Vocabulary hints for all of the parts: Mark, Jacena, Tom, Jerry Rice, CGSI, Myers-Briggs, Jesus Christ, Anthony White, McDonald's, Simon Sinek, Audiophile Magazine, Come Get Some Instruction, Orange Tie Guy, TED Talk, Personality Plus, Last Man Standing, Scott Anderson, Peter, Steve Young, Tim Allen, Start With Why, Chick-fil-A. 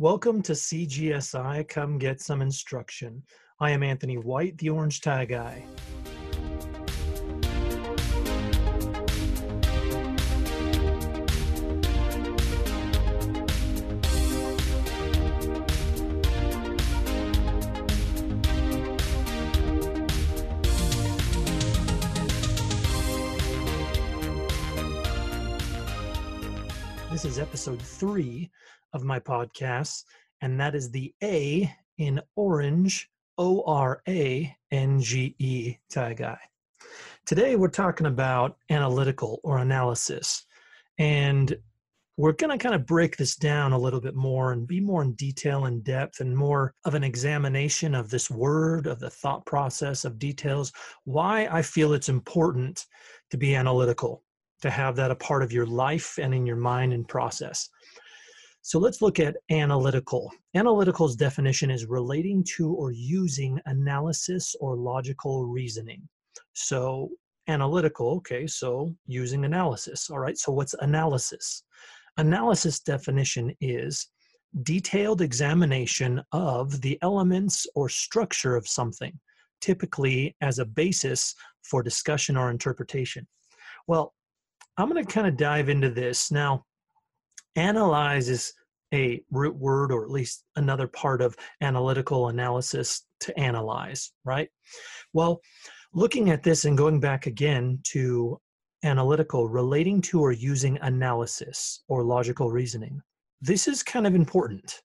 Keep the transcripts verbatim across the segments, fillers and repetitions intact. Welcome to C G S I, Come Get Some Instruction. I am Anthony White, the Orange Tie Guy. This is episode three of my podcast, and that is the A in Orange, O R A N G E, Tie Guy. Today we're talking about analytical or analysis, and we're going to kind of break this down a little bit more and be more in detail and depth and more of an examination of this word, of the thought process, of details, why I feel it's important to be analytical, to have that a part of your life and in your mind and process. So let's look at analytical. Analytical's definition is relating to or using analysis or logical reasoning. So analytical, okay, so using analysis. All right, so what's analysis? Analysis definition is detailed examination of the elements or structure of something, typically as a basis for discussion or interpretation. Well, I'm going to kind of dive into this. Now, analyze is a root word, or at least another part of analytical analysis, to analyze, right? Well, looking at this and going back again to analytical, relating to or using analysis or logical reasoning, this is kind of important.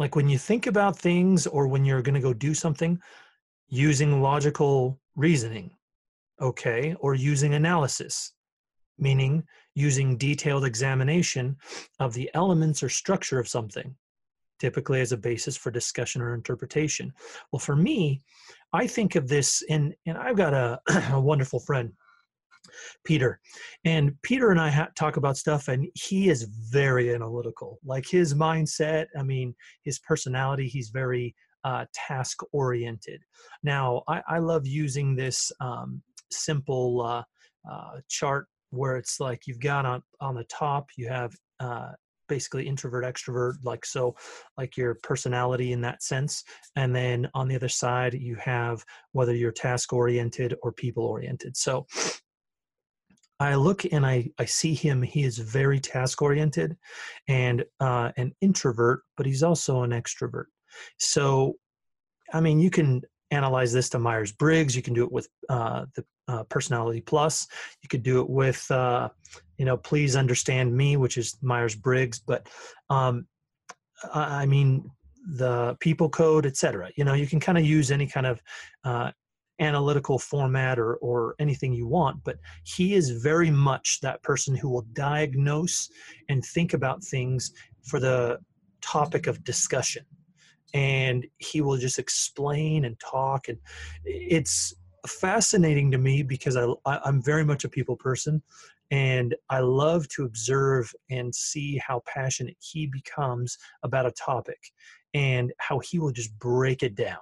Like when you think about things or when you're going to go do something, using logical reasoning, okay, or using analysis, meaning using detailed examination of the elements or structure of something, typically as a basis for discussion or interpretation. Well, for me, I think of this, in, and I've got a, a wonderful friend, Peter. And Peter and I ha- talk about stuff, and he is very analytical. Like his mindset, I mean, his personality, he's very uh, task-oriented. Now, I, I love using this um, simple uh, uh, chart where it's like you've got on, on the top, you have uh, basically introvert, extrovert, like so, like your personality in that sense. And then on the other side, you have whether you're task-oriented or people-oriented. So I look and I, I see him, he is very task-oriented and uh, an introvert, but he's also an extrovert. So, I mean, you can analyze this to Myers-Briggs. You can do it with uh, the uh, Personality Plus. You could do it with, uh, you know, Please Understand Me, which is Myers-Briggs. But um, I mean, the People Code, et cetera. You know, you can kind of use any kind of uh, analytical format or or anything you want. But he is very much that person who will diagnose and think about things for the topic of discussion. And he will just explain and talk. And it's fascinating to me because I, I, I'm very much a people person. And I love to observe and see how passionate he becomes about a topic and how he will just break it down.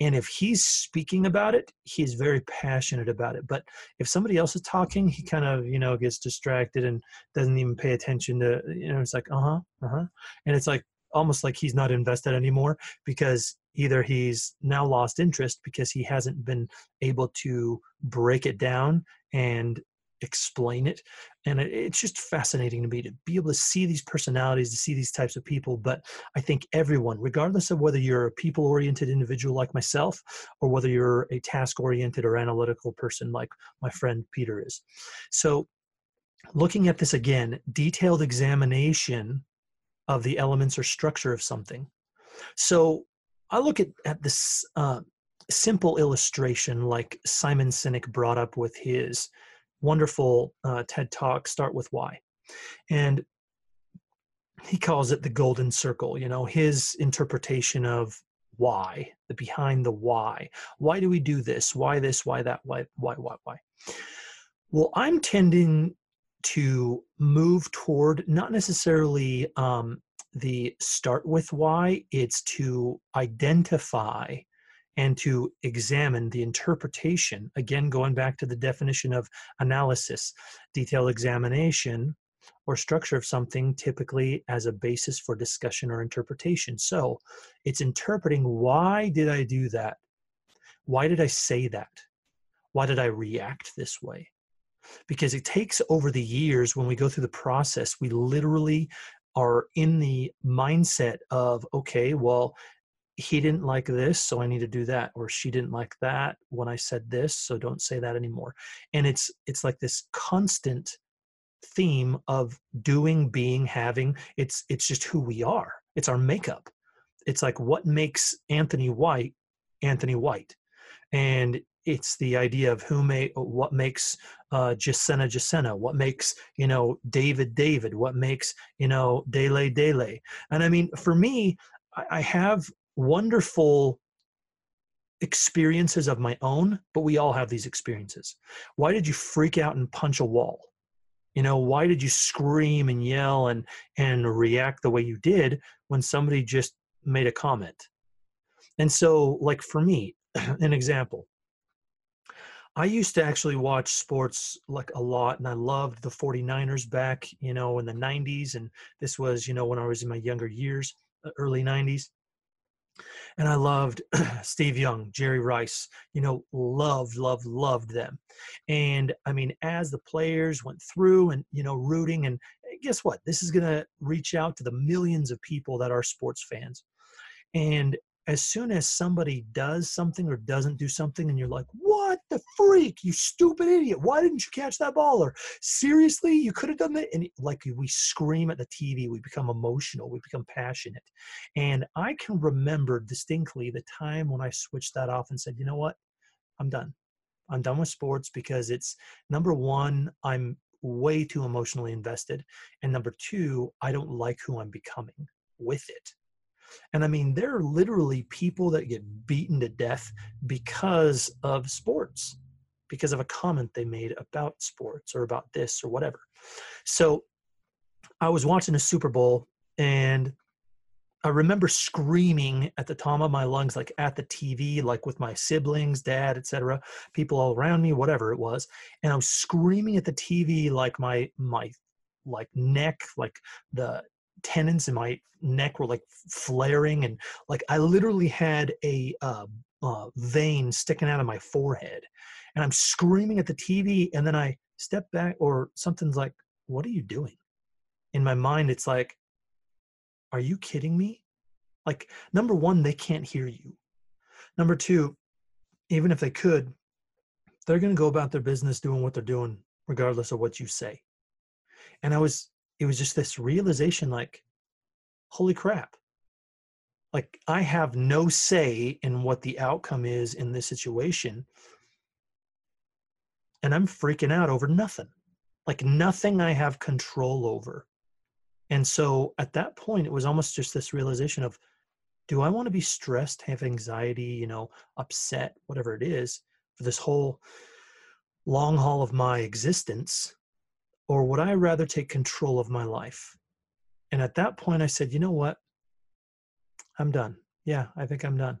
And if he's speaking about it, he's very passionate about it. But if somebody else is talking, he kind of, you know, gets distracted and doesn't even pay attention to, you know, it's like, uh-huh, uh-huh. And it's like, almost like he's not invested anymore because either he's now lost interest because he hasn't been able to break it down and explain it. And it, it's just fascinating to me to be able to see these personalities, to see these types of people. But I think everyone, regardless of whether you're a people-oriented individual like myself or whether you're a task-oriented or analytical person like my friend Peter is. So looking at this again, detailed examination of the elements or structure of something. So I look at, at this uh, simple illustration like Simon Sinek brought up with his wonderful uh, TED Talk, Start With Why. And he calls it the golden circle, you know, his interpretation of why, the behind the why. Why do we do this? Why this? Why that? Why, why, why, why? Well, I'm tending to move toward not necessarily um, the start with why, it's to identify and to examine the interpretation. Again, going back to the definition of analysis, detailed examination or structure of something typically as a basis for discussion or interpretation. So it's interpreting, why did I do that? Why did I say that? Why did I react this way? Because it takes over the years when we go through the process, we literally are in the mindset of, okay, well, he didn't like this, so I need to do that. Or she didn't like that when I said this, so don't say that anymore. And it's it's like this constant theme of doing, being, having. It's it's just who we are. It's our makeup. It's like what makes Anthony White, Anthony White. And it's the idea of who may, what makes uh, Jacena Jacena, what makes, you know, David David, what makes, you know, Dele Dele. And I mean, for me, I have wonderful experiences of my own, but we all have these experiences. Why did you freak out and punch a wall? You know, why did you scream and yell and, and react the way you did when somebody just made a comment? And so, like for me, an example, I used to actually watch sports like a lot, and I loved the forty-niners back, you know, in the nineties. And this was, you know, when I was in my younger years, early nineties. And I loved Steve Young, Jerry Rice, you know, loved, loved, loved them. And I mean, as the players went through and, you know, rooting, and guess what? This is going to reach out to the millions of people that are sports fans. And as soon as somebody does something or doesn't do something, and you're like, what the freak, you stupid idiot. Why didn't you catch that ball? Or seriously, you could have done that. And like, we scream at the T V, we become emotional, we become passionate. And I can remember distinctly the time when I switched that off and said, you know what, I'm done. I'm done with sports because it's, number one, I'm way too emotionally invested. And number two, I don't like who I'm becoming with it. And I mean, there are literally people that get beaten to death because of sports, because of a comment they made about sports or about this or whatever. So I was watching a Super Bowl, and I remember screaming at the top of my lungs, like at the T V, like with my siblings, dad, et cetera, people all around me, whatever it was. And I was screaming at the T V, like my, my, like neck, like the tendons in my neck were like flaring, and like I literally had a uh, uh, vein sticking out of my forehead, and I'm screaming at the T V. And then I step back, or something's like, what are you doing? In my mind, it's like, are you kidding me? Like, number one, they can't hear you. Number two, even if they could, they're going to go about their business doing what they're doing, regardless of what you say. And I was It was just this realization, like, holy crap. Like, I have no say in what the outcome is in this situation. And I'm freaking out over nothing, like nothing I have control over. And so at that point, it was almost just this realization of, do I want to be stressed, have anxiety, you know, upset, whatever it is, for this whole long haul of my existence? Or would I rather take control of my life? And at that point, I said, you know what? I'm done. Yeah, I think I'm done.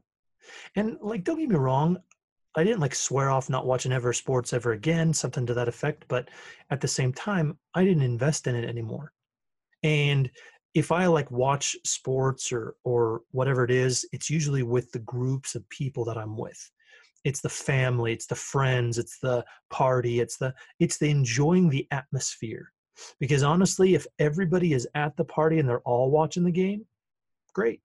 And like, don't get me wrong, I didn't like swear off not watching ever sports ever again, something to that effect. But at the same time, I didn't invest in it anymore. And if I like watch sports or or whatever it is, it's usually with the groups of people that I'm with. It's the family, it's the friends, it's the party, it's the, it's the enjoying the atmosphere. Because honestly, if everybody is at the party and they're all watching the game, great.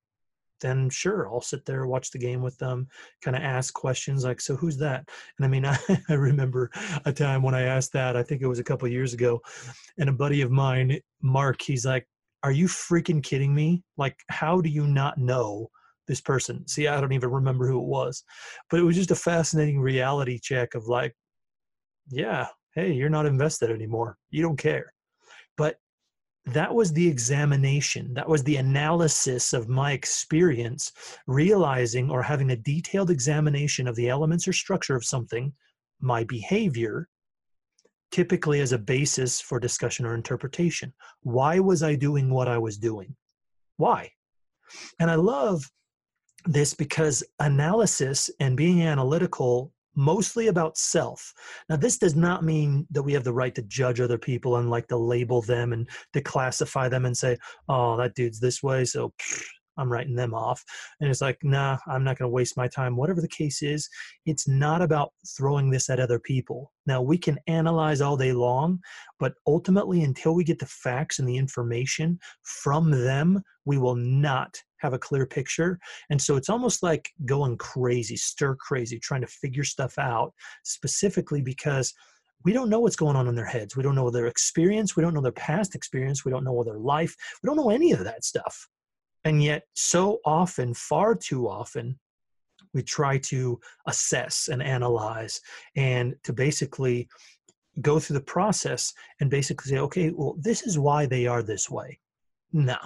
Then sure, I'll sit there, watch the game with them, kind of ask questions like, so who's that? And I mean, I, I remember a time when I asked that, I think it was a couple of years ago, and a buddy of mine, Mark, he's like, are you freaking kidding me? Like, how do you not know this person? See, I don't even remember who it was, but it was just a fascinating reality check of like, yeah, hey, you're not invested anymore. You don't care. But that was the examination. That was the analysis of my experience, realizing or having a detailed examination of the elements or structure of something, my behavior, typically as a basis for discussion or interpretation. Why was I doing what I was doing? Why? And I love this because analysis and being analytical mostly about self. Now, this does not mean that we have the right to judge other people and like to label them and to classify them and say, oh, that dude's this way, so pfft, I'm writing them off. And it's like, nah, I'm not going to waste my time. Whatever the case is, it's not about throwing this at other people. Now, we can analyze all day long, but ultimately, until we get the facts and the information from them, we will not have a clear picture. And so it's almost like going crazy, stir crazy, trying to figure stuff out, specifically because we don't know what's going on in their heads. We don't know their experience. We don't know their past experience. We don't know their life. We don't know any of that stuff. And yet so often, far too often, we try to assess and analyze and to basically go through the process and basically say, okay, well, this is why they are this way. No.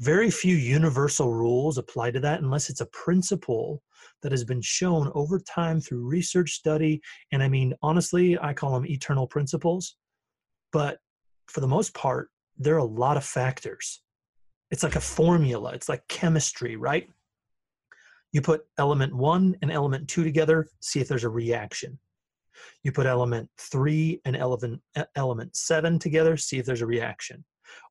Very few universal rules apply to that unless it's a principle that has been shown over time through research study. And I mean, honestly, I call them eternal principles. But for the most part, there are a lot of factors. It's like a formula. It's like chemistry, right? You put element one and element two together, see if there's a reaction. You put element three and element, element seven together, see if there's a reaction.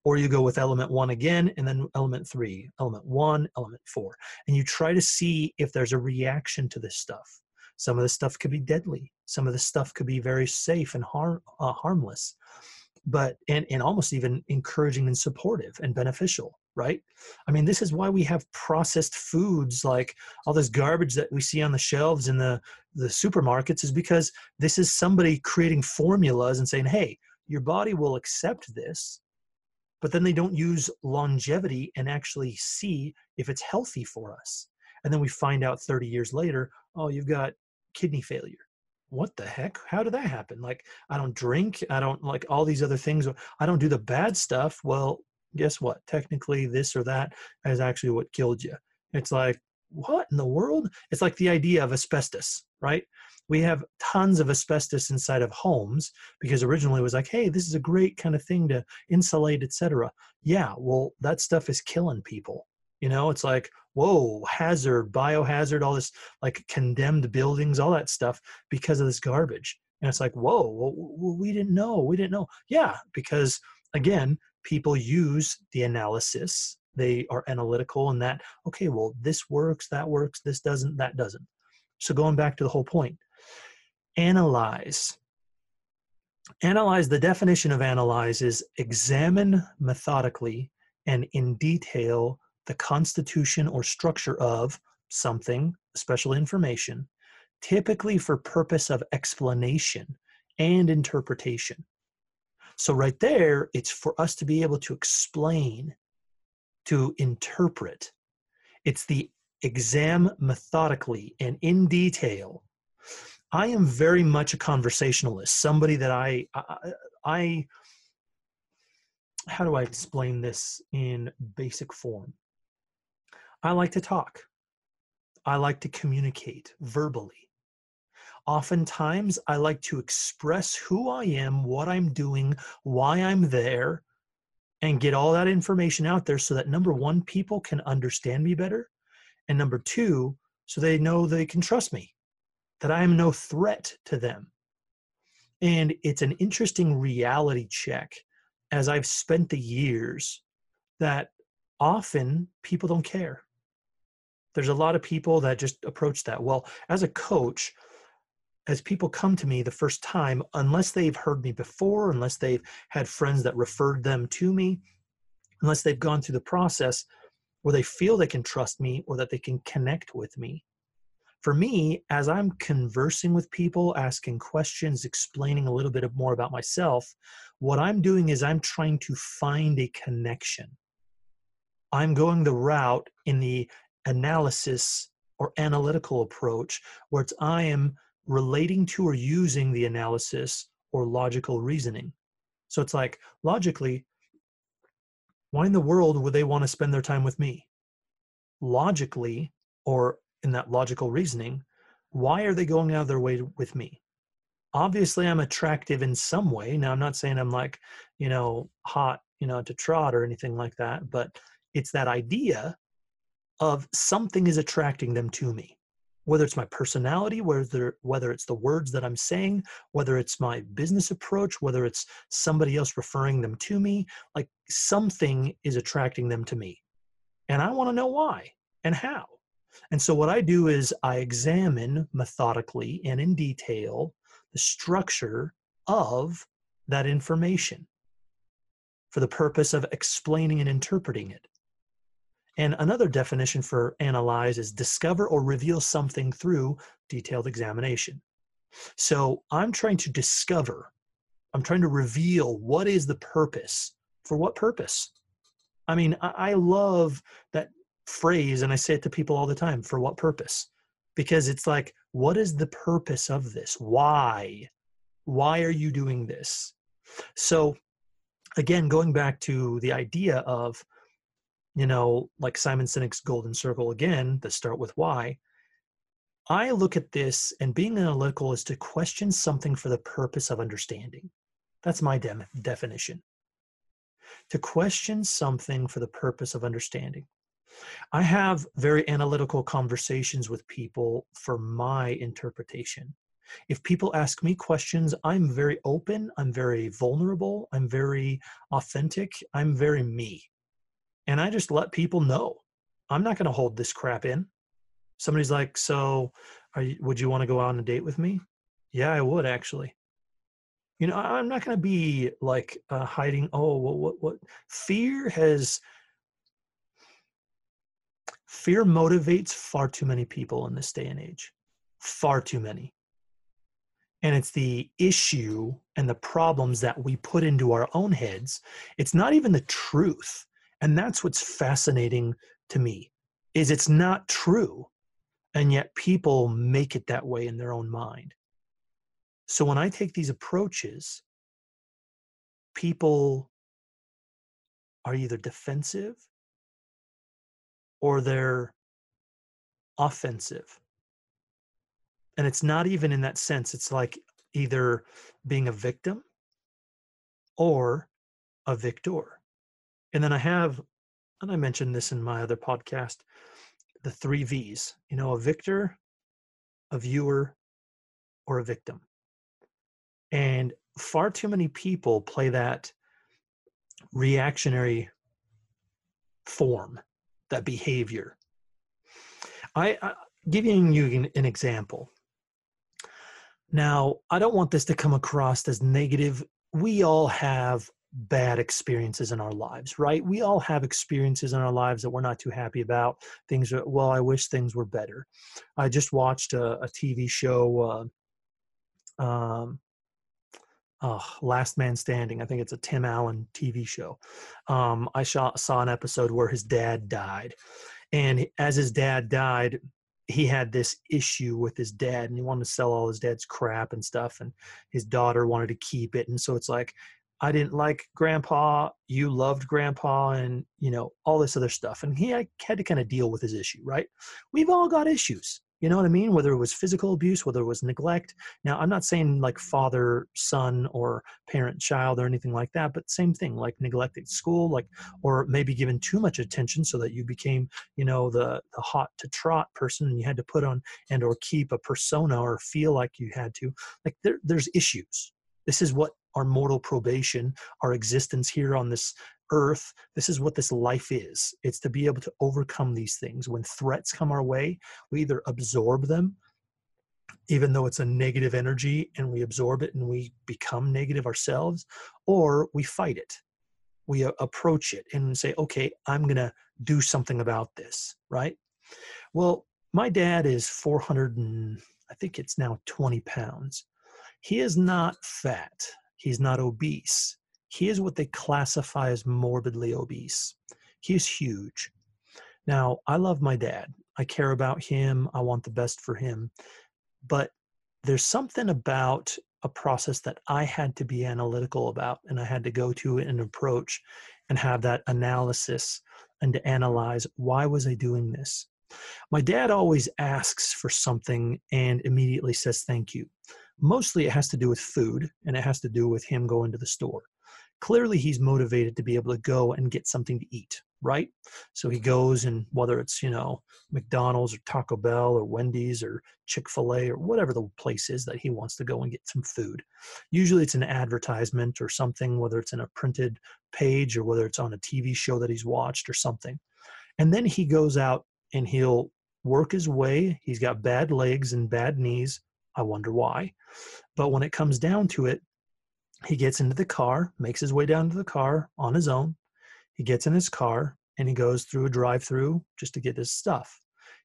Or you go with element one again, and then element three, element one, element four. And you try to see if there's a reaction to this stuff. Some of this stuff could be deadly. Some of this stuff could be very safe and harm, uh, harmless, but and, and almost even encouraging and supportive and beneficial, right? I mean, this is why we have processed foods, like all this garbage that we see on the shelves in the, the supermarkets, is because this is somebody creating formulas and saying, hey, your body will accept this. But then they don't use longevity and actually see if it's healthy for us. And then we find out thirty years later, oh, you've got kidney failure. What the heck? How did that happen? Like, I don't drink. I don't like all these other things. I don't do the bad stuff. Well, guess what? Technically, this or that is actually what killed you. It's like, what in the world? It's like the idea of asbestos, right? We have tons of asbestos inside of homes because originally it was like, hey, this is a great kind of thing to insulate, et cetera. Yeah, well, that stuff is killing people. You know, it's like, whoa, hazard, biohazard, all this like condemned buildings, all that stuff because of this garbage. And it's like, whoa, well, we didn't know. We didn't know. Yeah, because again, people use the analysis. They are analytical in that, okay, well, this works, that works, this doesn't, that doesn't. So going back to the whole point. Analyze. Analyze, the definition of analyze is examine methodically and in detail the constitution or structure of something, special information, typically for purpose of explanation and interpretation. So right there, it's for us to be able to explain, to interpret. It's the exam methodically and in detail. I am very much a conversationalist, somebody that I, I, I, how do I explain this in basic form? I like to talk. I like to communicate verbally. Oftentimes, I like to express who I am, what I'm doing, why I'm there, and get all that information out there so that, number one, people can understand me better, and number two, so they know they can trust me, that I am no threat to them. And it's an interesting reality check as I've spent the years that often people don't care. There's a lot of people that just approach that. Well, as a coach, as people come to me the first time, unless they've heard me before, unless they've had friends that referred them to me, unless they've gone through the process where they feel they can trust me or that they can connect with me. For me, as I'm conversing with people, asking questions, explaining a little bit more about myself, what I'm doing is I'm trying to find a connection. I'm going the route in the analysis or analytical approach where it's I am relating to or using the analysis or logical reasoning. So it's like, logically, why in the world would they want to spend their time with me? Logically, or in that logical reasoning, why are they going out of their way with me? Obviously, I'm attractive in some way. Now, I'm not saying I'm like, you know, hot, you know, to trot or anything like that, but it's that idea of something is attracting them to me. whether it's my personality, whether, whether it's the words that I'm saying, whether it's my business approach, whether it's somebody else referring them to me, like something is attracting them to me. And I want to know why and how. And so what I do is I examine methodically and in detail the structure of that information for the purpose of explaining and interpreting it. And another definition for analyze is discover or reveal something through detailed examination. So I'm trying to discover, I'm trying to reveal what is the purpose, for what purpose? I mean, I love that phrase, and I say it to people all the time, for what purpose? Because it's like, what is the purpose of this? Why? Why are you doing this? So again, going back to the idea of, you know, like Simon Sinek's golden circle again, the start with why, I look at this, and being analytical is to question something for the purpose of understanding. That's my de- definition. To question something for the purpose of understanding. I have very analytical conversations with people for my interpretation. If people ask me questions, I'm very open, I'm very vulnerable, I'm very authentic, I'm very me. And I just let people know. I'm not going to hold this crap in. Somebody's like, so are you, would you want to go out on a date with me? Yeah, I would actually. You know, I'm not going to be like uh, hiding, oh, what, what, what? Fear has... Fear motivates far too many people in this day and age, far too many. And it's the issue and the problems that we put into our own heads. It's not even the truth. And that's what's fascinating to me, is it's not true. And yet people make it that way in their own mind. So when I take these approaches, people are either defensive or they're offensive. And it's not even in that sense. It's like either being a victim or a victor. And then I have, and I mentioned this in my other podcast, the three V's, you know, a victor, a viewer, or a victim. And far too many people play that reactionary form, that behavior. I, I giving you an, an example. Now, I don't want this to come across as negative. We all have bad experiences in our lives, right? We all have experiences in our lives that we're not too happy about. Things are, well, I wish things were better. I just watched a, a T V show, uh, um, oh, Last Man Standing. I think it's a Tim Allen T V show. Um, I saw, saw an episode where his dad died. And as his dad died, he had this issue with his dad, and he wanted to sell all his dad's crap and stuff. And his daughter wanted to keep it. And so it's like, I didn't like grandpa. You loved grandpa, and, you know, all this other stuff. And he had to kind of deal with his issue, right? We've all got issues. You know what I mean? Whether it was physical abuse, whether it was neglect. Now, I'm not saying like father, son, or parent, child, or anything like that, but same thing, like neglect at school, like, or maybe given too much attention so that you became, you know, the, the hot to trot person, and you had to put on and or keep a persona or feel like you had to. Like there, there's issues. This is what our mortal probation, our existence here on this earth, this is what this life is. It's to be able to overcome these things. When threats come our way, we either absorb them, even though it's a negative energy, and we absorb it and we become negative ourselves, or we fight it. We approach it and say, okay, I'm going to do something about this, right? Well, my dad is four hundred and I think it's now twenty pounds. He is not fat. He's not obese. He is what they classify as morbidly obese. He is huge. Now, I love my dad. I care about him. I want the best for him. But there's something about a process that I had to be analytical about, and I had to go to an approach and have that analysis and to analyze, why was I doing this? My dad always asks for something and immediately says thank you. Mostly it has to do with food, and it has to do with him going to the store. clearly he's motivated to be able to go and get something to eat, right? So he goes, and whether it's, you know, McDonald's or Taco Bell or Wendy's or Chick-fil-A or whatever the place is that he wants to go and get some food. Usually it's an advertisement or something, whether it's in a printed page or whether it's on a T V show that he's watched or something. And then he goes out and he'll work his way. He's got bad legs and bad knees. I wonder why. But when it comes down to it, he gets into the car, makes his way down to the car on his own. He gets in his car and he goes through a drive-through just to get his stuff.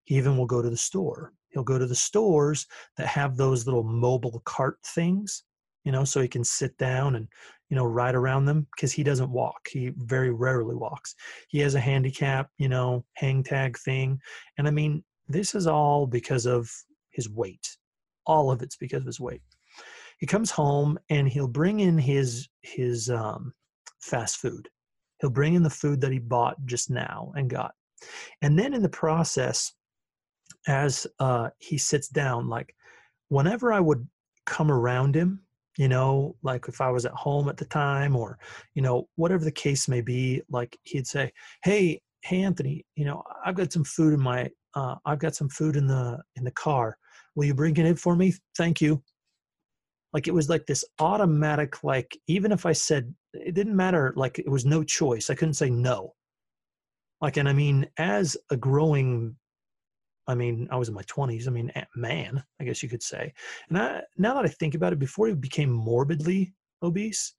He even will go to the store. He'll go to the stores that have those little mobile cart things, you know, so he can sit down and, you know, ride around them, because he doesn't walk. He very rarely walks. He has a handicap, you know, hang tag thing. And I mean, this is all because of his weight. All of it's because of his weight. He comes home and he'll bring in his, his um, fast food. He'll bring in the food that he bought just now and got. And then in the process, as uh, he sits down, like whenever I would come around him, you know, like if I was at home at the time or, you know, whatever the case may be, like he'd say, hey, hey, Anthony, you know, I've got some food in my, uh, I've got some food in the, in the car. Will you bring it in for me? Thank you. Like it was like this automatic, like even if I said, it didn't matter, like it was no choice. I couldn't say no. Like, and I mean, as a growing, I mean, I was in my twenties. I mean, man, I guess you could say. And I, now that I think about it, before he became morbidly obese,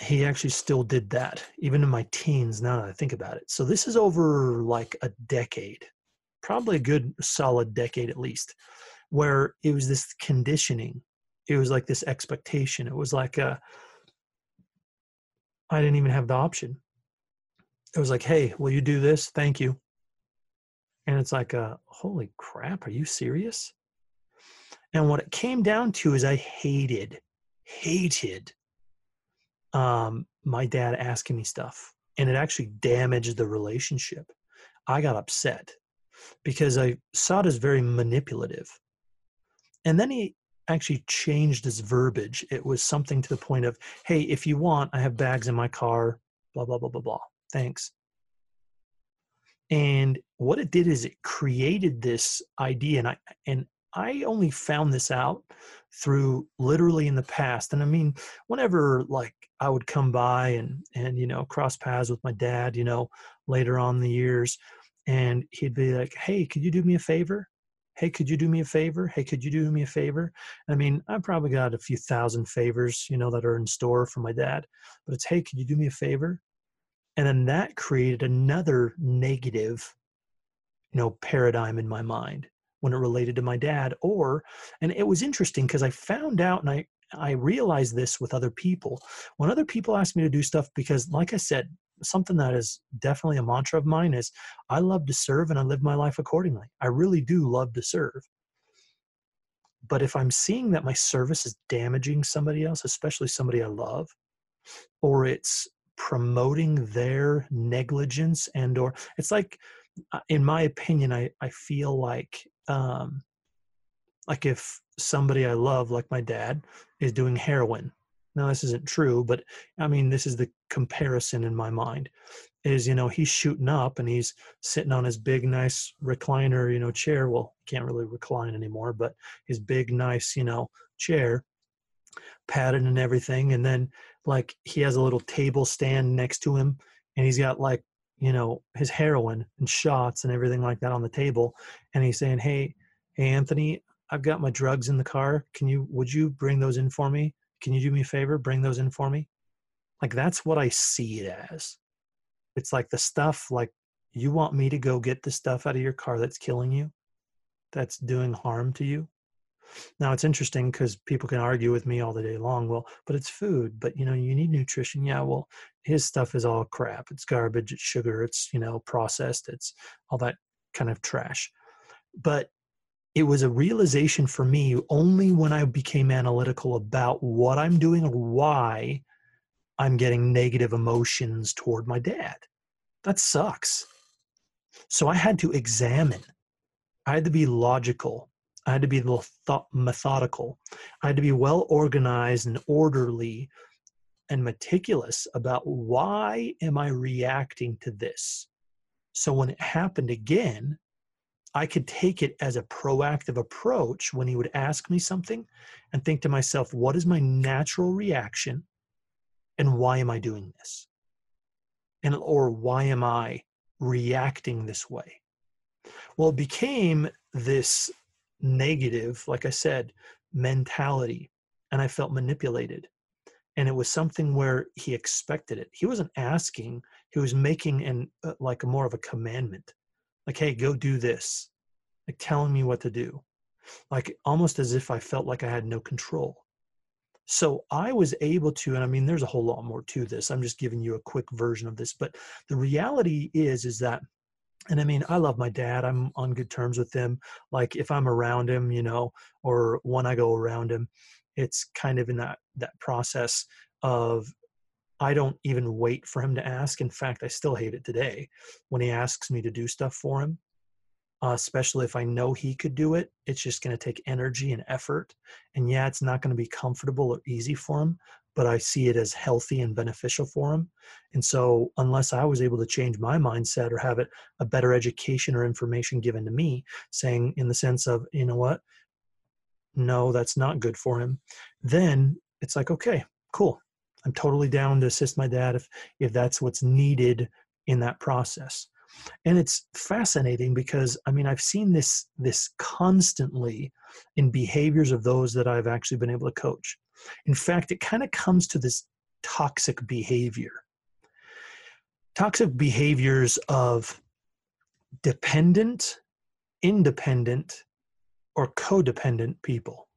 he actually still did that, even in my teens, now that I think about it. So this is over like a decade, probably a good solid decade at least, where it was this conditioning. It was like this expectation. It was like a, I didn't even have the option. It was like, hey, will you do this? Thank you. And it's like, a, holy crap, are you serious? And what it came down to is I hated, hated um, my dad asking me stuff. And it actually damaged the relationship. I got upset because I saw it as very manipulative. And then he actually changed his verbiage. It was something to the point of, hey, if you want, I have bags in my car, blah, blah, blah, blah, blah. Thanks. And what it did is it created this idea. And I, and I only found this out through literally in the past. And I mean, whenever like I would come by and, and, you know, cross paths with my dad, you know, later on in the years, and he'd be like, hey, could you do me a favor? Hey, could you do me a favor? Hey, could you do me a favor? I mean, I've probably got a few thousand favors, you know, that are in store for my dad, but it's, hey, could you do me a favor? And then that created another negative, you know, paradigm in my mind when it related to my dad. Or, and it was interesting because I found out and I, I realized this with other people. When other people ask me to do stuff, because like I said, something that is definitely a mantra of mine is I love to serve and I live my life accordingly. I really do love to serve. But if I'm seeing that my service is damaging somebody else, especially somebody I love, or it's promoting their negligence and, or it's like, in my opinion, I, I feel like, um, like if somebody I love, like my dad, is doing heroin. Now, this isn't true, but I mean, this is the comparison in my mind is, you know, he's shooting up and he's sitting on his big, nice recliner, you know, chair. Well, can't really recline anymore, but his big, nice, you know, chair padded and everything. And then like he has a little table stand next to him and he's got like, you know, his heroin and shots and everything like that on the table. And he's saying, Hey, Hey, Anthony, I've got my drugs in the car. Can you, would you bring those in for me? Can you do me a favor? Bring those in for me. Like, that's what I see it as. It's like the stuff, like you want me to go get the stuff out of your car that's killing you, that's doing harm to you. Now it's interesting because people can argue with me all the day long. Well, but it's food, but you know, you need nutrition. Yeah. Well, his stuff is all crap. It's garbage. It's sugar. It's, you know, processed. It's all that kind of trash. But it was a realization for me only when I became analytical about what I'm doing or why I'm getting negative emotions toward my dad. That sucks. So I had to examine. I had to be logical. I had to be methodical. I had to be well organized and orderly and meticulous about why am I reacting to this? So when it happened again, I could take it as a proactive approach when he would ask me something and think to myself, what is my natural reaction and why am I doing this? And, or why am I reacting this way? Well, it became this negative, like I said, mentality, and I felt manipulated. And it was something where he expected it. He wasn't asking, he was making an, uh, like more of a commandment. Like, hey, go do this. Like telling me what to do. Like almost as if I felt like I had no control. So I was able to, and I mean, there's a whole lot more to this. I'm just giving you a quick version of this. But the reality is, is that, and I mean, I love my dad. I'm on good terms with him. Like if I'm around him, you know, or when I go around him, it's kind of in that, that process of, I don't even wait for him to ask. In fact, I still hate it today when he asks me to do stuff for him, uh, especially if I know he could do it. It's just going to take energy and effort. And yeah, it's not going to be comfortable or easy for him, but I see it as healthy and beneficial for him. And so unless I was able to change my mindset or have it a better education or information given to me, saying in the sense of, you know what, no, that's not good for him, then it's like, okay, cool. I'm totally down to assist my dad if, if that's what's needed in that process. And it's fascinating because, I mean, I've seen this, this constantly in behaviors of those that I've actually been able to coach. In fact, it kind of comes to this toxic behavior. Toxic behaviors of dependent, independent, or codependent people.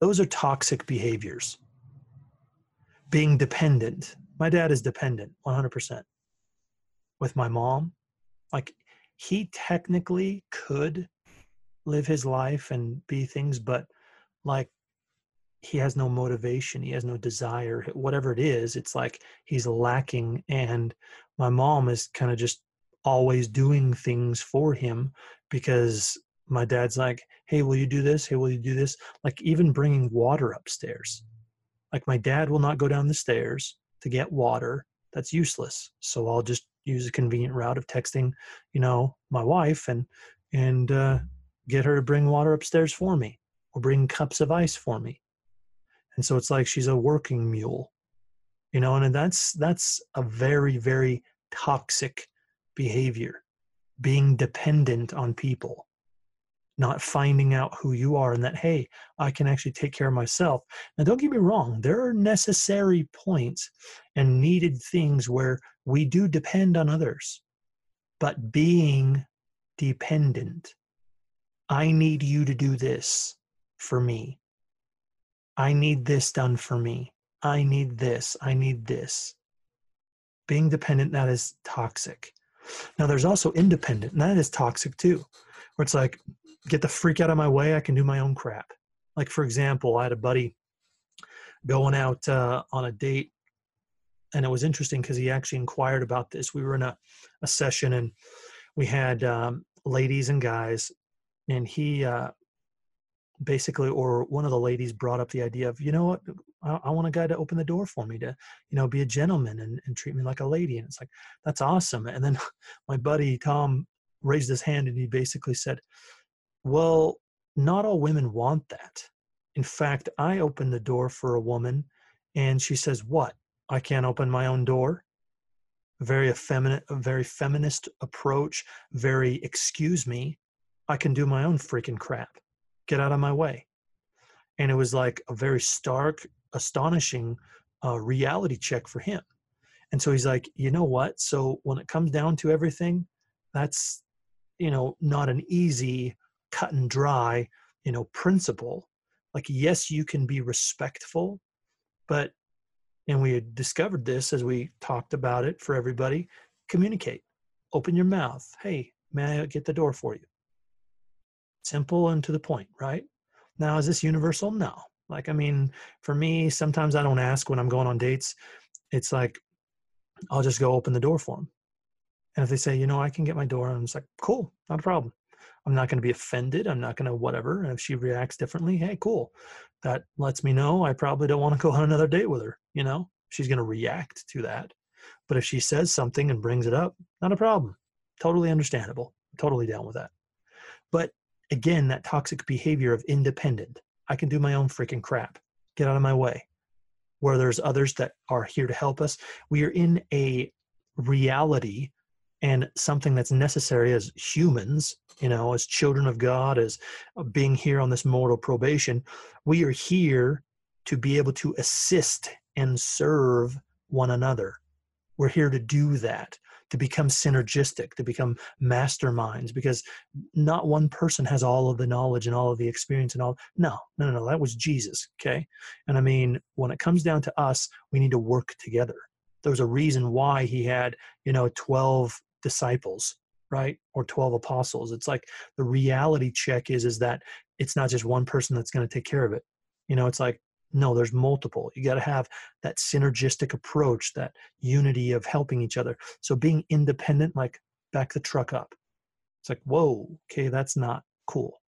Those are toxic behaviors. Being dependent. My dad is dependent, one hundred percent. With my mom, like he technically could live his life and be things, but like he has no motivation. He has no desire, whatever it is. It's like he's lacking. And my mom is kind of just always doing things for him because my dad's like, hey, will you do this? Hey, will you do this? Like even bringing water upstairs. Like my dad will not go down the stairs to get water. That's useless. So I'll just use a convenient route of texting, you know, my wife and, and uh, get her to bring water upstairs for me or bring cups of ice for me. And so it's like, she's a working mule, you know, and that's, that's a very, very toxic behavior, being dependent on people. Not finding out who you are and that, hey, I can actually take care of myself. Now, don't get me wrong. There are necessary points and needed things where we do depend on others. But being dependent, I need you to do this for me. I need this done for me. I need this. I need this. Being dependent, that is toxic. Now, there's also independent, and that is toxic too, where it's like, get the freak out of my way. I can do my own crap. Like, for example, I had a buddy going out uh, on a date, and it was interesting because he actually inquired about this. We were in a, a session, and we had um, ladies and guys, and he uh, basically, or one of the ladies brought up the idea of, you know what, I, I want a guy to open the door for me to, you know, be a gentleman and, and treat me like a lady. And it's like, that's awesome. And then my buddy, Tom, raised his hand, and he basically said, well, not all women want that. In fact, I opened the door for a woman and she says, what? I can't open my own door? Very effeminate, a very feminist approach, very, excuse me, I can do my own freaking crap. Get out of my way. And it was like a very stark, astonishing uh, reality check for him. And so he's like, you know what? So when it comes down to everything, that's, you know, not an easy cut and dry, you know, principle. Like, yes, you can be respectful, but, and we had discovered this as we talked about it for everybody, communicate, open your mouth. Hey, may I get the door for you? Simple and to the point, right? Now, is this universal? No. Like, I mean, for me, sometimes I don't ask when I'm going on dates. It's like, I'll just go open the door for them. And if they say, you know, I can get my door, I'm just like, cool, not a problem. I'm not going to be offended. I'm not going to whatever. And if she reacts differently, hey, cool. that lets me know I probably don't want to go on another date with her. You know, she's going to react to that. But if she says something and brings it up, not a problem. Totally understandable. Totally down with that. But again, that toxic behavior of independent. I can do my own freaking crap. Get out of my way. Where there's others that are here to help us. We are in a reality and something that's necessary as humans, you know, as children of God, as being here on this mortal probation. We are here to be able to assist and serve one another. We're here to do that, to become synergistic, to become masterminds, because not one person has all of the knowledge and all of the experience and all. No, no, no, no. That was Jesus. Okay. And I mean, when it comes down to us, we need to work together. There's a reason why he had, you know, twelve disciples, right? Or twelve apostles. It's like the reality check is, is that it's not just one person that's going to take care of it. You know, it's like, no, there's multiple. You got to have that synergistic approach, that unity of helping each other. So being independent, like back the truck up. It's like, whoa, okay, that's not cool.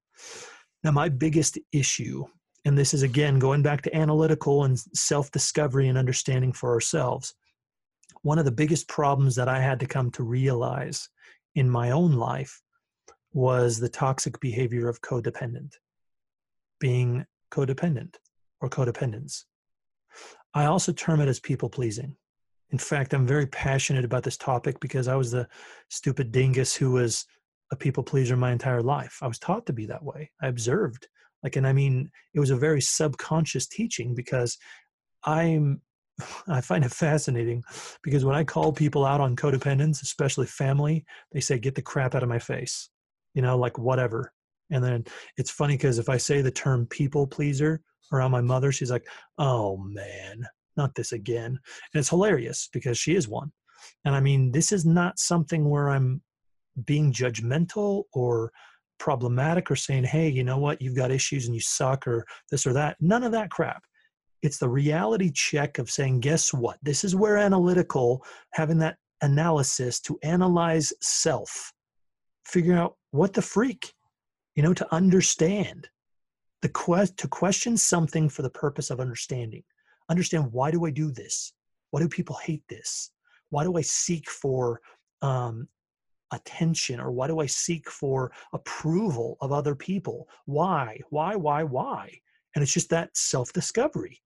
Now, my biggest issue, and this is again, going back to analytical and self-discovery and understanding for ourselves. One of the biggest problems that I had to come to realize in my own life was the toxic behavior of codependent, being codependent. Or codependence. I also term it as people pleasing. In fact, I'm very passionate about this topic because I was the stupid dingus who was a people pleaser my entire life. I was taught to be that way. I observed. Like, and I mean, it was a very subconscious teaching because I'm, I find it fascinating because when I call people out on codependence, especially family, they say, get the crap out of my face, you know, like whatever. And then it's funny because if I say the term people pleaser around my mother, she's like, oh man, not this again. And it's hilarious because she is one. And I mean, this is not something where I'm being judgmental or problematic or saying, hey, you know what, you've got issues and you suck or this or that. None of that crap. It's the reality check of saying, guess what? This is where analytical, having that analysis to analyze self, figure out what the freak, you know, to understand. The quest to question something for the purpose of understanding. Understand, why do I do this? Why do people hate this? Why do I seek for um, attention, or why do I seek for approval of other people? Why, why, why, why? And it's just that self-discovery.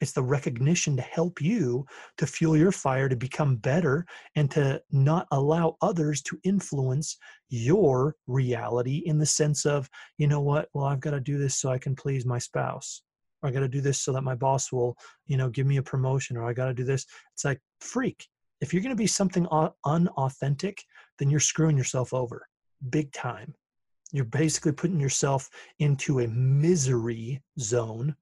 It's the recognition to help you to fuel your fire, to become better, and to not allow others to influence your reality in the sense of, you know what, well, I've got to do this so I can please my spouse. Or I got to do this so that my boss will, you know, give me a promotion, or I got to do this. It's like, freak. If you're going to be something unauthentic, then you're screwing yourself over big time. You're basically putting yourself into a misery zone.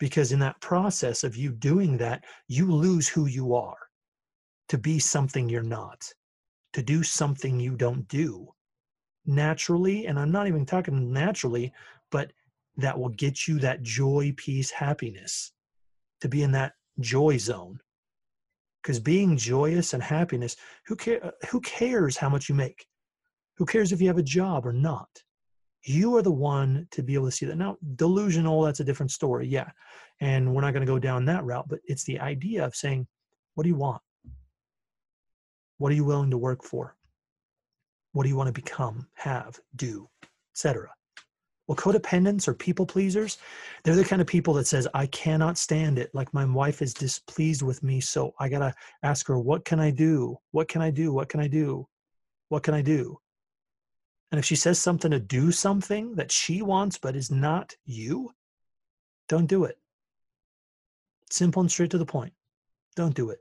Because in that process of you doing that, you lose who you are, to be something you're not, to do something you don't do naturally. And I'm not even talking naturally, but that will get you that joy, peace, happiness, to be in that joy zone. Because being joyous and happiness, who care, who cares how much you make? Who cares if you have a job or not? You are the one to be able to see that. Now, delusional, that's a different story. Yeah. And we're not going to go down that route, but it's the idea of saying, what do you want? What are you willing to work for? What do you want to become, have, do, et cetera? Well, codependents or people pleasers, they're the kind of people that says, I cannot stand it. Like, my wife is displeased with me, so I got to ask her, what can I do? What can I do? What can I do? What can I do? And if she says something to do something that she wants but is not you, don't do it. Simple and straight to the point. Don't do it.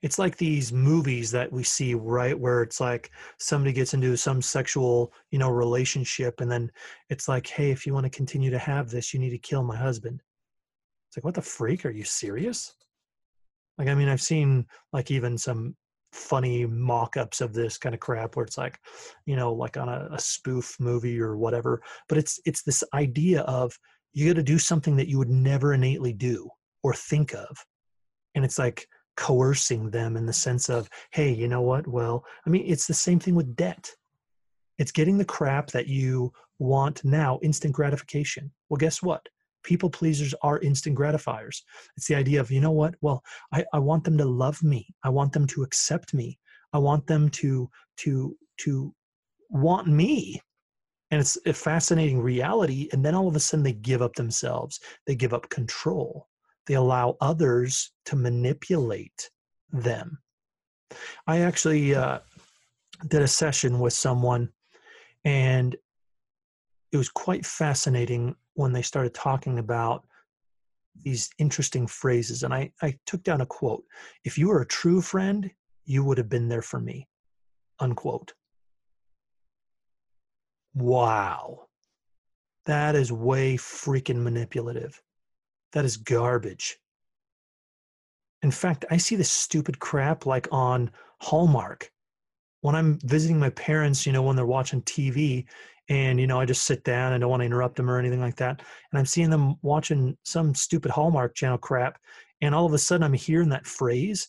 It's like these movies that we see, right, where it's like somebody gets into some sexual, you know, relationship, and then it's like, hey, if you want to continue to have this, you need to kill my husband. It's like, what the freak? Are you serious? Like, I mean, I've seen like even some funny mock-ups of this kind of crap where it's like, you know, like on a, a spoof movie or whatever, but it's it's this idea of you got to do something that you would never innately do or think of, and it's like coercing them in the sense of, hey, you know what, well, I mean, it's the same thing with debt. It's getting the crap that you want now, instant gratification. Well, guess what? people pleasers are instant gratifiers. It's the idea of, you know what, well, I, I want them to love me. I want them to accept me. I want them to, to, to want me. And it's a fascinating reality. And then all of a sudden they give up themselves. They give up control. They allow others to manipulate them. I actually uh, did a session with someone, and it was quite fascinating when they started talking about these interesting phrases. And I, I took down a quote: if you were a true friend, you would have been there for me, unquote. Wow. That is way freaking manipulative. That is garbage. In fact, I see this stupid crap like on Hallmark. When I'm visiting my parents, you know, when they're watching T V, and, you know, I just sit down. I don't want to interrupt them or anything like that. And I'm seeing them watching some stupid Hallmark Channel crap. And all of a sudden I'm hearing that phrase,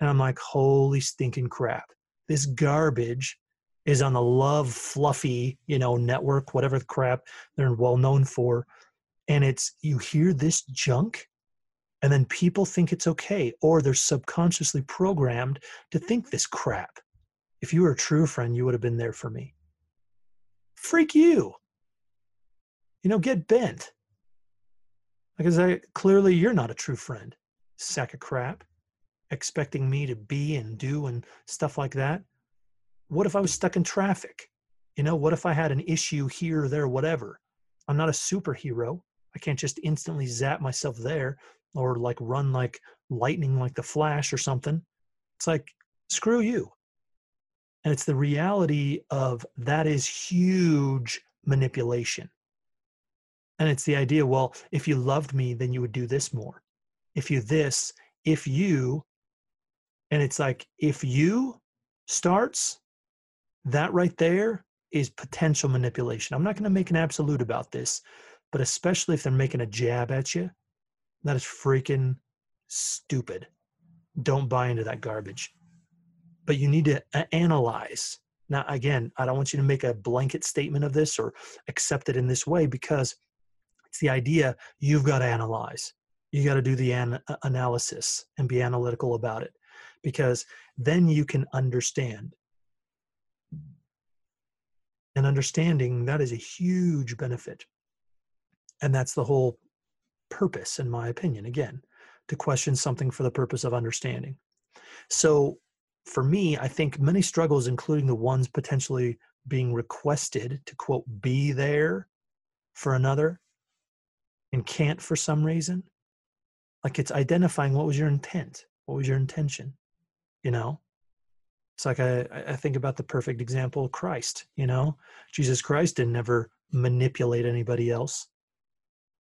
and I'm like, holy stinking crap. This garbage is on the love fluffy, you know, network, whatever the crap they're well known for. And it's, you hear this junk, and then people think it's okay, or they're subconsciously programmed to think this crap. If you were a true friend, you would have been there for me. Freak you. You know, get bent. Because I, clearly you're not a true friend. Sack of crap. Expecting me to be and do and stuff like that. What if I was stuck in traffic? You know, what if I had an issue here or there, whatever? I'm not a superhero. I can't just instantly zap myself there, or like run like lightning, like the Flash or something. It's like, screw you. And it's the reality of that is huge manipulation. And it's the idea, well, if you loved me, then you would do this more. If you this, if you, and it's like, if you starts, that right there is potential manipulation. I'm not going to make an absolute about this, but especially if they're making a jab at you, that is freaking stupid. Don't buy into that garbage. But you need to analyze. Now, again, I don't want you to make a blanket statement of this or accept it in this way, because it's the idea you've got to analyze. You got to do the an- analysis and be analytical about it, because then you can understand. And understanding, that is a huge benefit. And that's the whole purpose, in my opinion, again, to question something for the purpose of understanding. So, for me, I think many struggles, including the ones potentially being requested to, quote, be there for another and can't for some reason. Like, it's identifying what was your intent? What was your intention? You know, it's like I, I think about the perfect example of Christ. You know, Jesus Christ didn't ever manipulate anybody else.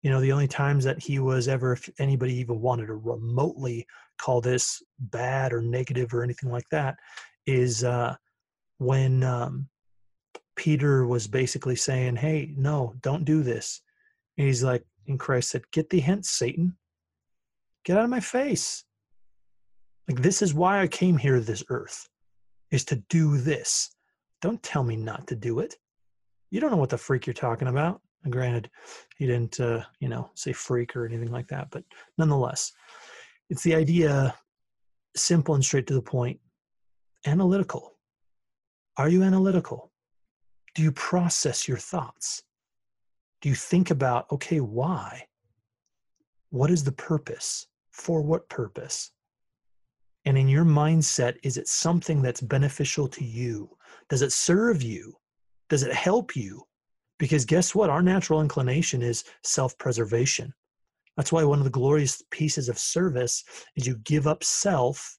You know, the only times that he was ever, if anybody even wanted to remotely call this bad or negative or anything like that, is uh, when um, Peter was basically saying, hey, no, don't do this. And he's like, and Christ said, get thee hence, Satan. Get out of my face. Like, this is why I came here to this earth, is to do this. Don't tell me not to do it. You don't know what the freak you're talking about. And granted, he didn't, uh, you know, say freak or anything like that, but nonetheless, it's the idea, simple and straight to the point, analytical. Are you analytical? Do you process your thoughts? Do you think about, okay, why? What is the purpose? For what purpose? And in your mindset, is it something that's beneficial to you? Does it serve you? Does it help you? Because guess what? Our natural inclination is self-preservation. That's why one of the glorious pieces of service is you give up self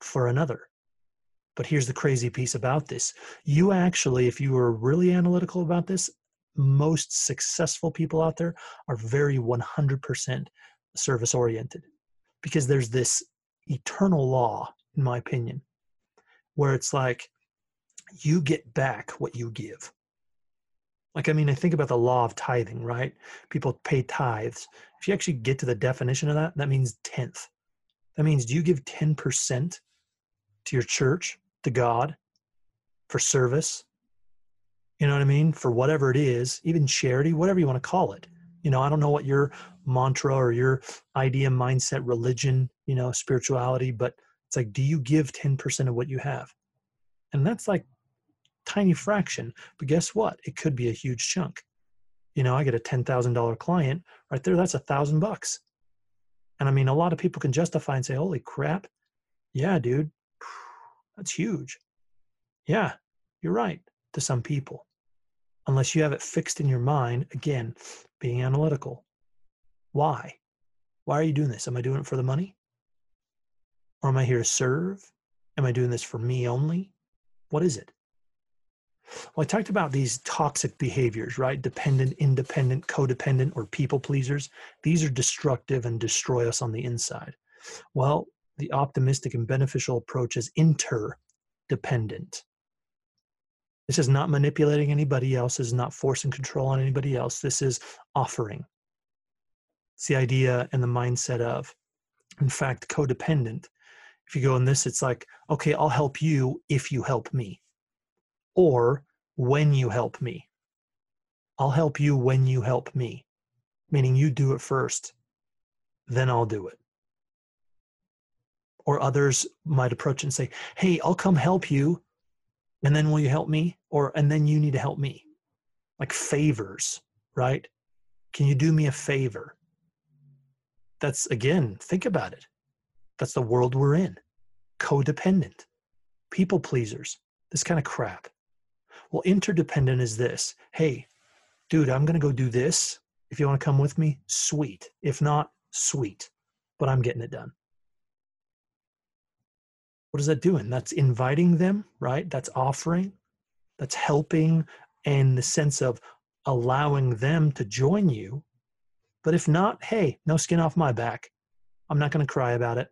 for another. But here's the crazy piece about this. You actually, if you were really analytical about this, most successful people out there are very one hundred percent service-oriented. Because there's this eternal law, in my opinion, where it's like you get back what you give. Like, I mean, I think about the law of tithing, right? People pay tithes. If you actually get to the definition of that, that means tenth. That means, do you give ten percent to your church, to God, for service? You know what I mean? For whatever it is, even charity, whatever you want to call it. You know, I don't know what your mantra or your idea, mindset, religion, you know, spirituality, but it's like, do you give ten percent of what you have? And that's like tiny fraction, but guess what? It could be a huge chunk. You know, I get a ten thousand dollar client right there. That's a thousand bucks. And I mean, a lot of people can justify and say, holy crap. Yeah, dude, that's huge. Yeah, you're right to some people, unless you have it fixed in your mind. Again, being analytical. Why? Why are you doing this? Am I doing it for the money? Or am I here to serve? Am I doing this for me only? What is it? Well, I talked about these toxic behaviors, right? Dependent, independent, codependent, or people pleasers. These are destructive and destroy us on the inside. Well, the optimistic and beneficial approach is interdependent. This is not manipulating anybody else. This is not forcing control on anybody else. This is offering. It's the idea and the mindset of, in fact, codependent. If you go in this, it's like, okay, I'll help you if you help me. Or when you help me. I'll help you when you help me. Meaning you do it first, then I'll do it. Or others might approach and say, hey, I'll come help you, and then will you help me? Or, and then you need to help me. Like favors, right? Can you do me a favor? That's, again, think about it. That's the world we're in. Codependent. People pleasers. This kind of crap. Well, interdependent is this. Hey, dude, I'm going to go do this. If you want to come with me, sweet. If not, sweet. But I'm getting it done. What is that doing? That's inviting them, right? That's offering. That's helping in the sense of allowing them to join you. But if not, hey, no skin off my back. I'm not going to cry about it.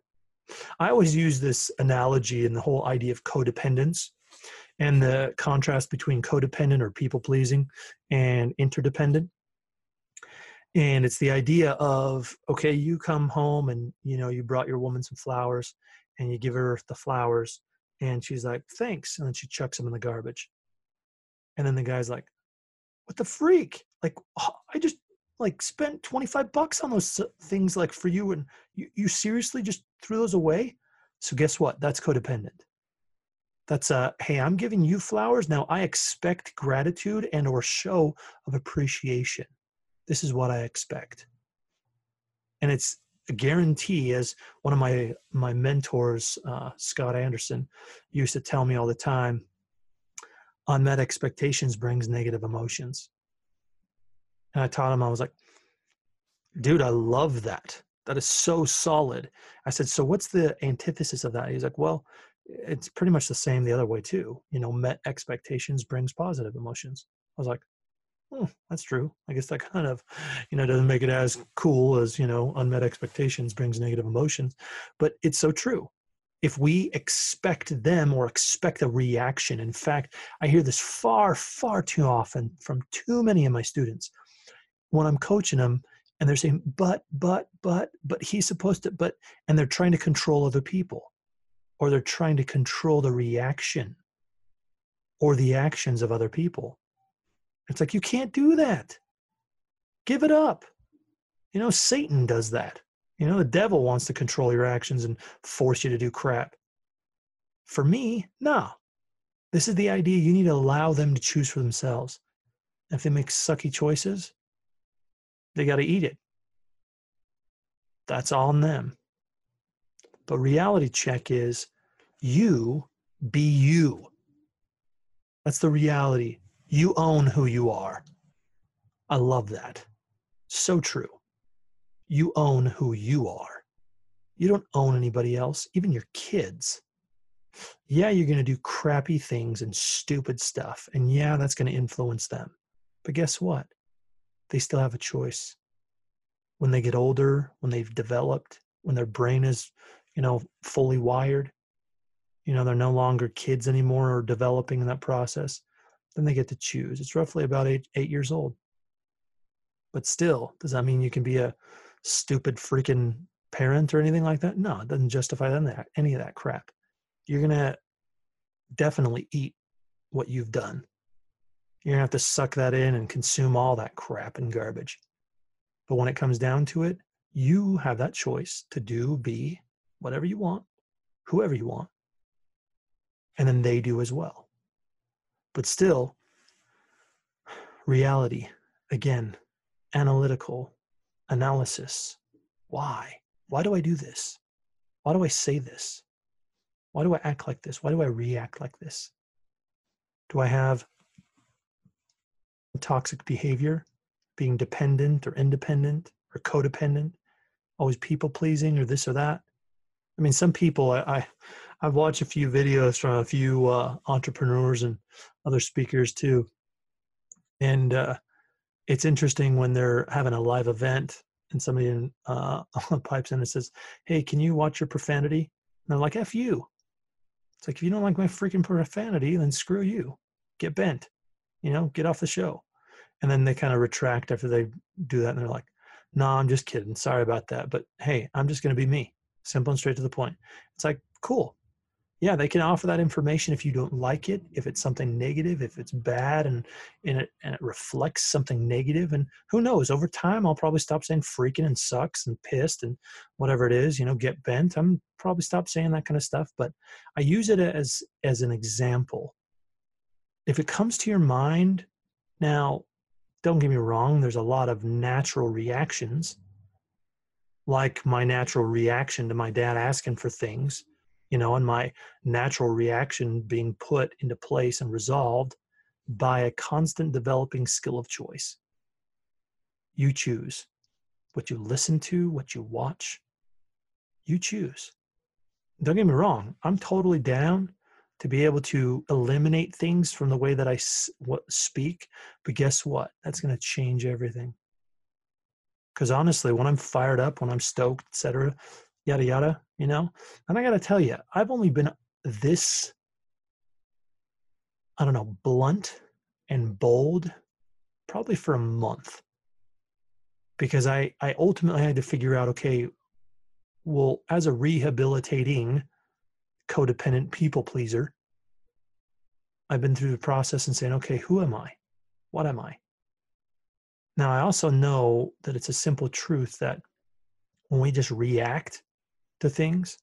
I always use this analogy and the whole idea of codependence and the contrast between codependent or people-pleasing and interdependent. And it's the idea of, okay, you come home and, you know, you brought your woman some flowers and you give her the flowers and she's like, thanks. And then she chucks them in the garbage. And then the guy's like, what the freak? Like, oh, I just... like spent twenty-five bucks on those things like for you. And you, you seriously just threw those away. So guess what? That's codependent. That's a, hey, I'm giving you flowers. Now I expect gratitude and or show of appreciation. This is what I expect. And it's a guarantee, as one of my, my mentors, uh, Scott Anderson, used to tell me all the time, unmet expectations brings negative emotions. And I taught him, I was like, dude, I love that. That is so solid. I said, so what's the antithesis of that? He's like, well, it's pretty much the same the other way too. You know, met expectations brings positive emotions. I was like, hmm, that's true. I guess that kind of, you know, doesn't make it as cool as, you know, unmet expectations brings negative emotions. But it's so true. If we expect them or expect a reaction, in fact, I hear this far, far too often from too many of my students. When I'm coaching them and they're saying, but, but, but, but he's supposed to, but, and they're trying to control other people, or they're trying to control the reaction or the actions of other people. It's like, you can't do that. Give it up. You know, Satan does that. You know, the devil wants to control your actions and force you to do crap. For me, no. This is the idea. You need to allow them to choose for themselves. If they make sucky choices, they got to eat it. That's on them. But reality check is you be you. That's the reality. You own who you are. I love that. So true. You own who you are. You don't own anybody else, even your kids. Yeah, you're going to do crappy things and stupid stuff. And yeah, that's going to influence them. But guess what? They still have a choice. When they get older, when they've developed, when their brain is, you know, fully wired, you know, they're no longer kids anymore or developing in that process, then they get to choose. It's roughly about eight, eight years old. But still, does that mean you can be a stupid freaking parent or anything like that? No, it doesn't justify that, any of that crap. You're going to definitely eat what you've done. You're going to have to suck that in and consume all that crap and garbage. But when it comes down to it, you have that choice to do, be, whatever you want, whoever you want. And then they do as well. But still, reality, again, analytical analysis. Why? Why do I do this? Why do I say this? Why do I act like this? Why do I react like this? Do I have toxic behavior, being dependent or independent or codependent, always people pleasing or this or that? I mean, some people, I, I, I've watched a few videos from a few uh, entrepreneurs and other speakers too. And uh, it's interesting when they're having a live event and somebody in, uh, pipes in and says, hey, can you watch your profanity? And they're like, F you. It's like, if you don't like my freaking profanity, then screw you. Get bent. You know, get off the show. And then they kind of retract after they do that. And they're like, no, nah, I'm just kidding. Sorry about that. But hey, I'm just going to be me. Simple and straight to the point. It's like, cool. Yeah, they can offer that information if you don't like it, if it's something negative, if it's bad and, and, it, and it reflects something negative. And who knows, over time, I'll probably stop saying freaking and sucks and pissed and whatever it is, you know, get bent. I'm probably stop saying that kind of stuff. But I use it as, as an example. If it comes to your mind, now, don't get me wrong, there's a lot of natural reactions, like my natural reaction to my dad asking for things. You know, and my natural reaction being put into place and resolved by a constant developing skill of choice. You choose what you listen to, what you watch. You choose. Don't get me wrong. I'm totally down to be able to eliminate things from the way that I speak. But guess what? That's going to change everything. Because honestly, when I'm fired up, when I'm stoked, et cetera, yada, yada, you know, and I got to tell you, I've only been this, I don't know, blunt and bold probably for a month, because I, I ultimately had to figure out, okay, well, as a rehabilitating codependent people pleaser, I've been through the process and saying, okay, who am I? What am I? Now, I also know that it's a simple truth that when we just react to things,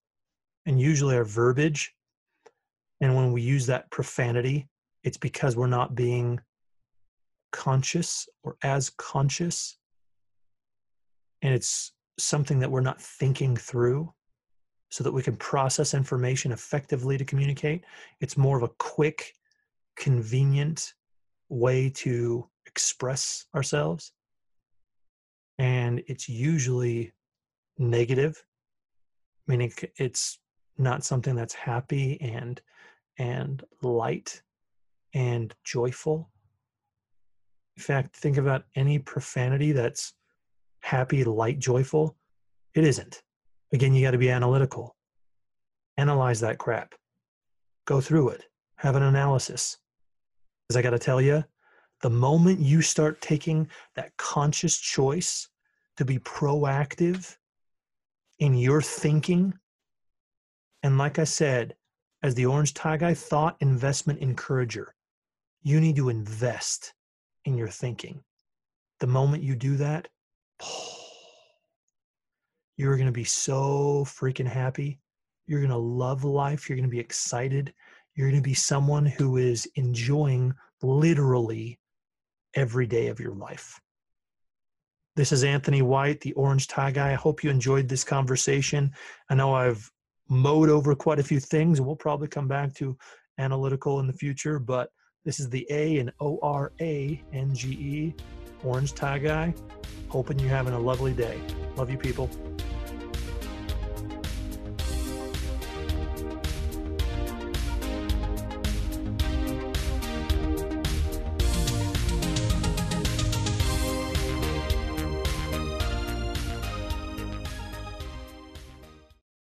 and usually our verbiage, and when we use that profanity, it's because we're not being conscious or as conscious, and it's something that we're not thinking through so that we can process information effectively to communicate. It's more of a quick, convenient way to express ourselves, and it's usually negative, meaning it's not something that's happy and and light and joyful. In fact, think about any profanity that's happy, light, joyful. It isn't. Again, you got to be analytical. Analyze that crap. Go through it. Have an analysis. Because I got to tell you, the moment you start taking that conscious choice to be proactive in your thinking, and like I said, as the Orange Tie Guy, thought investment encourager, you need to invest in your thinking. The moment you do that, you're going to be so freaking happy. You're going to love life. You're going to be excited. You're going to be someone who is enjoying literally every day of your life. This is Anthony White, the Orange Tie Guy. I hope you enjoyed this conversation. I know I've mowed over quite a few things, and we'll probably come back to analytical in the future, but this is the A and O R A N G E, Orange Tie Guy. Hoping you're having a lovely day. Love you, people.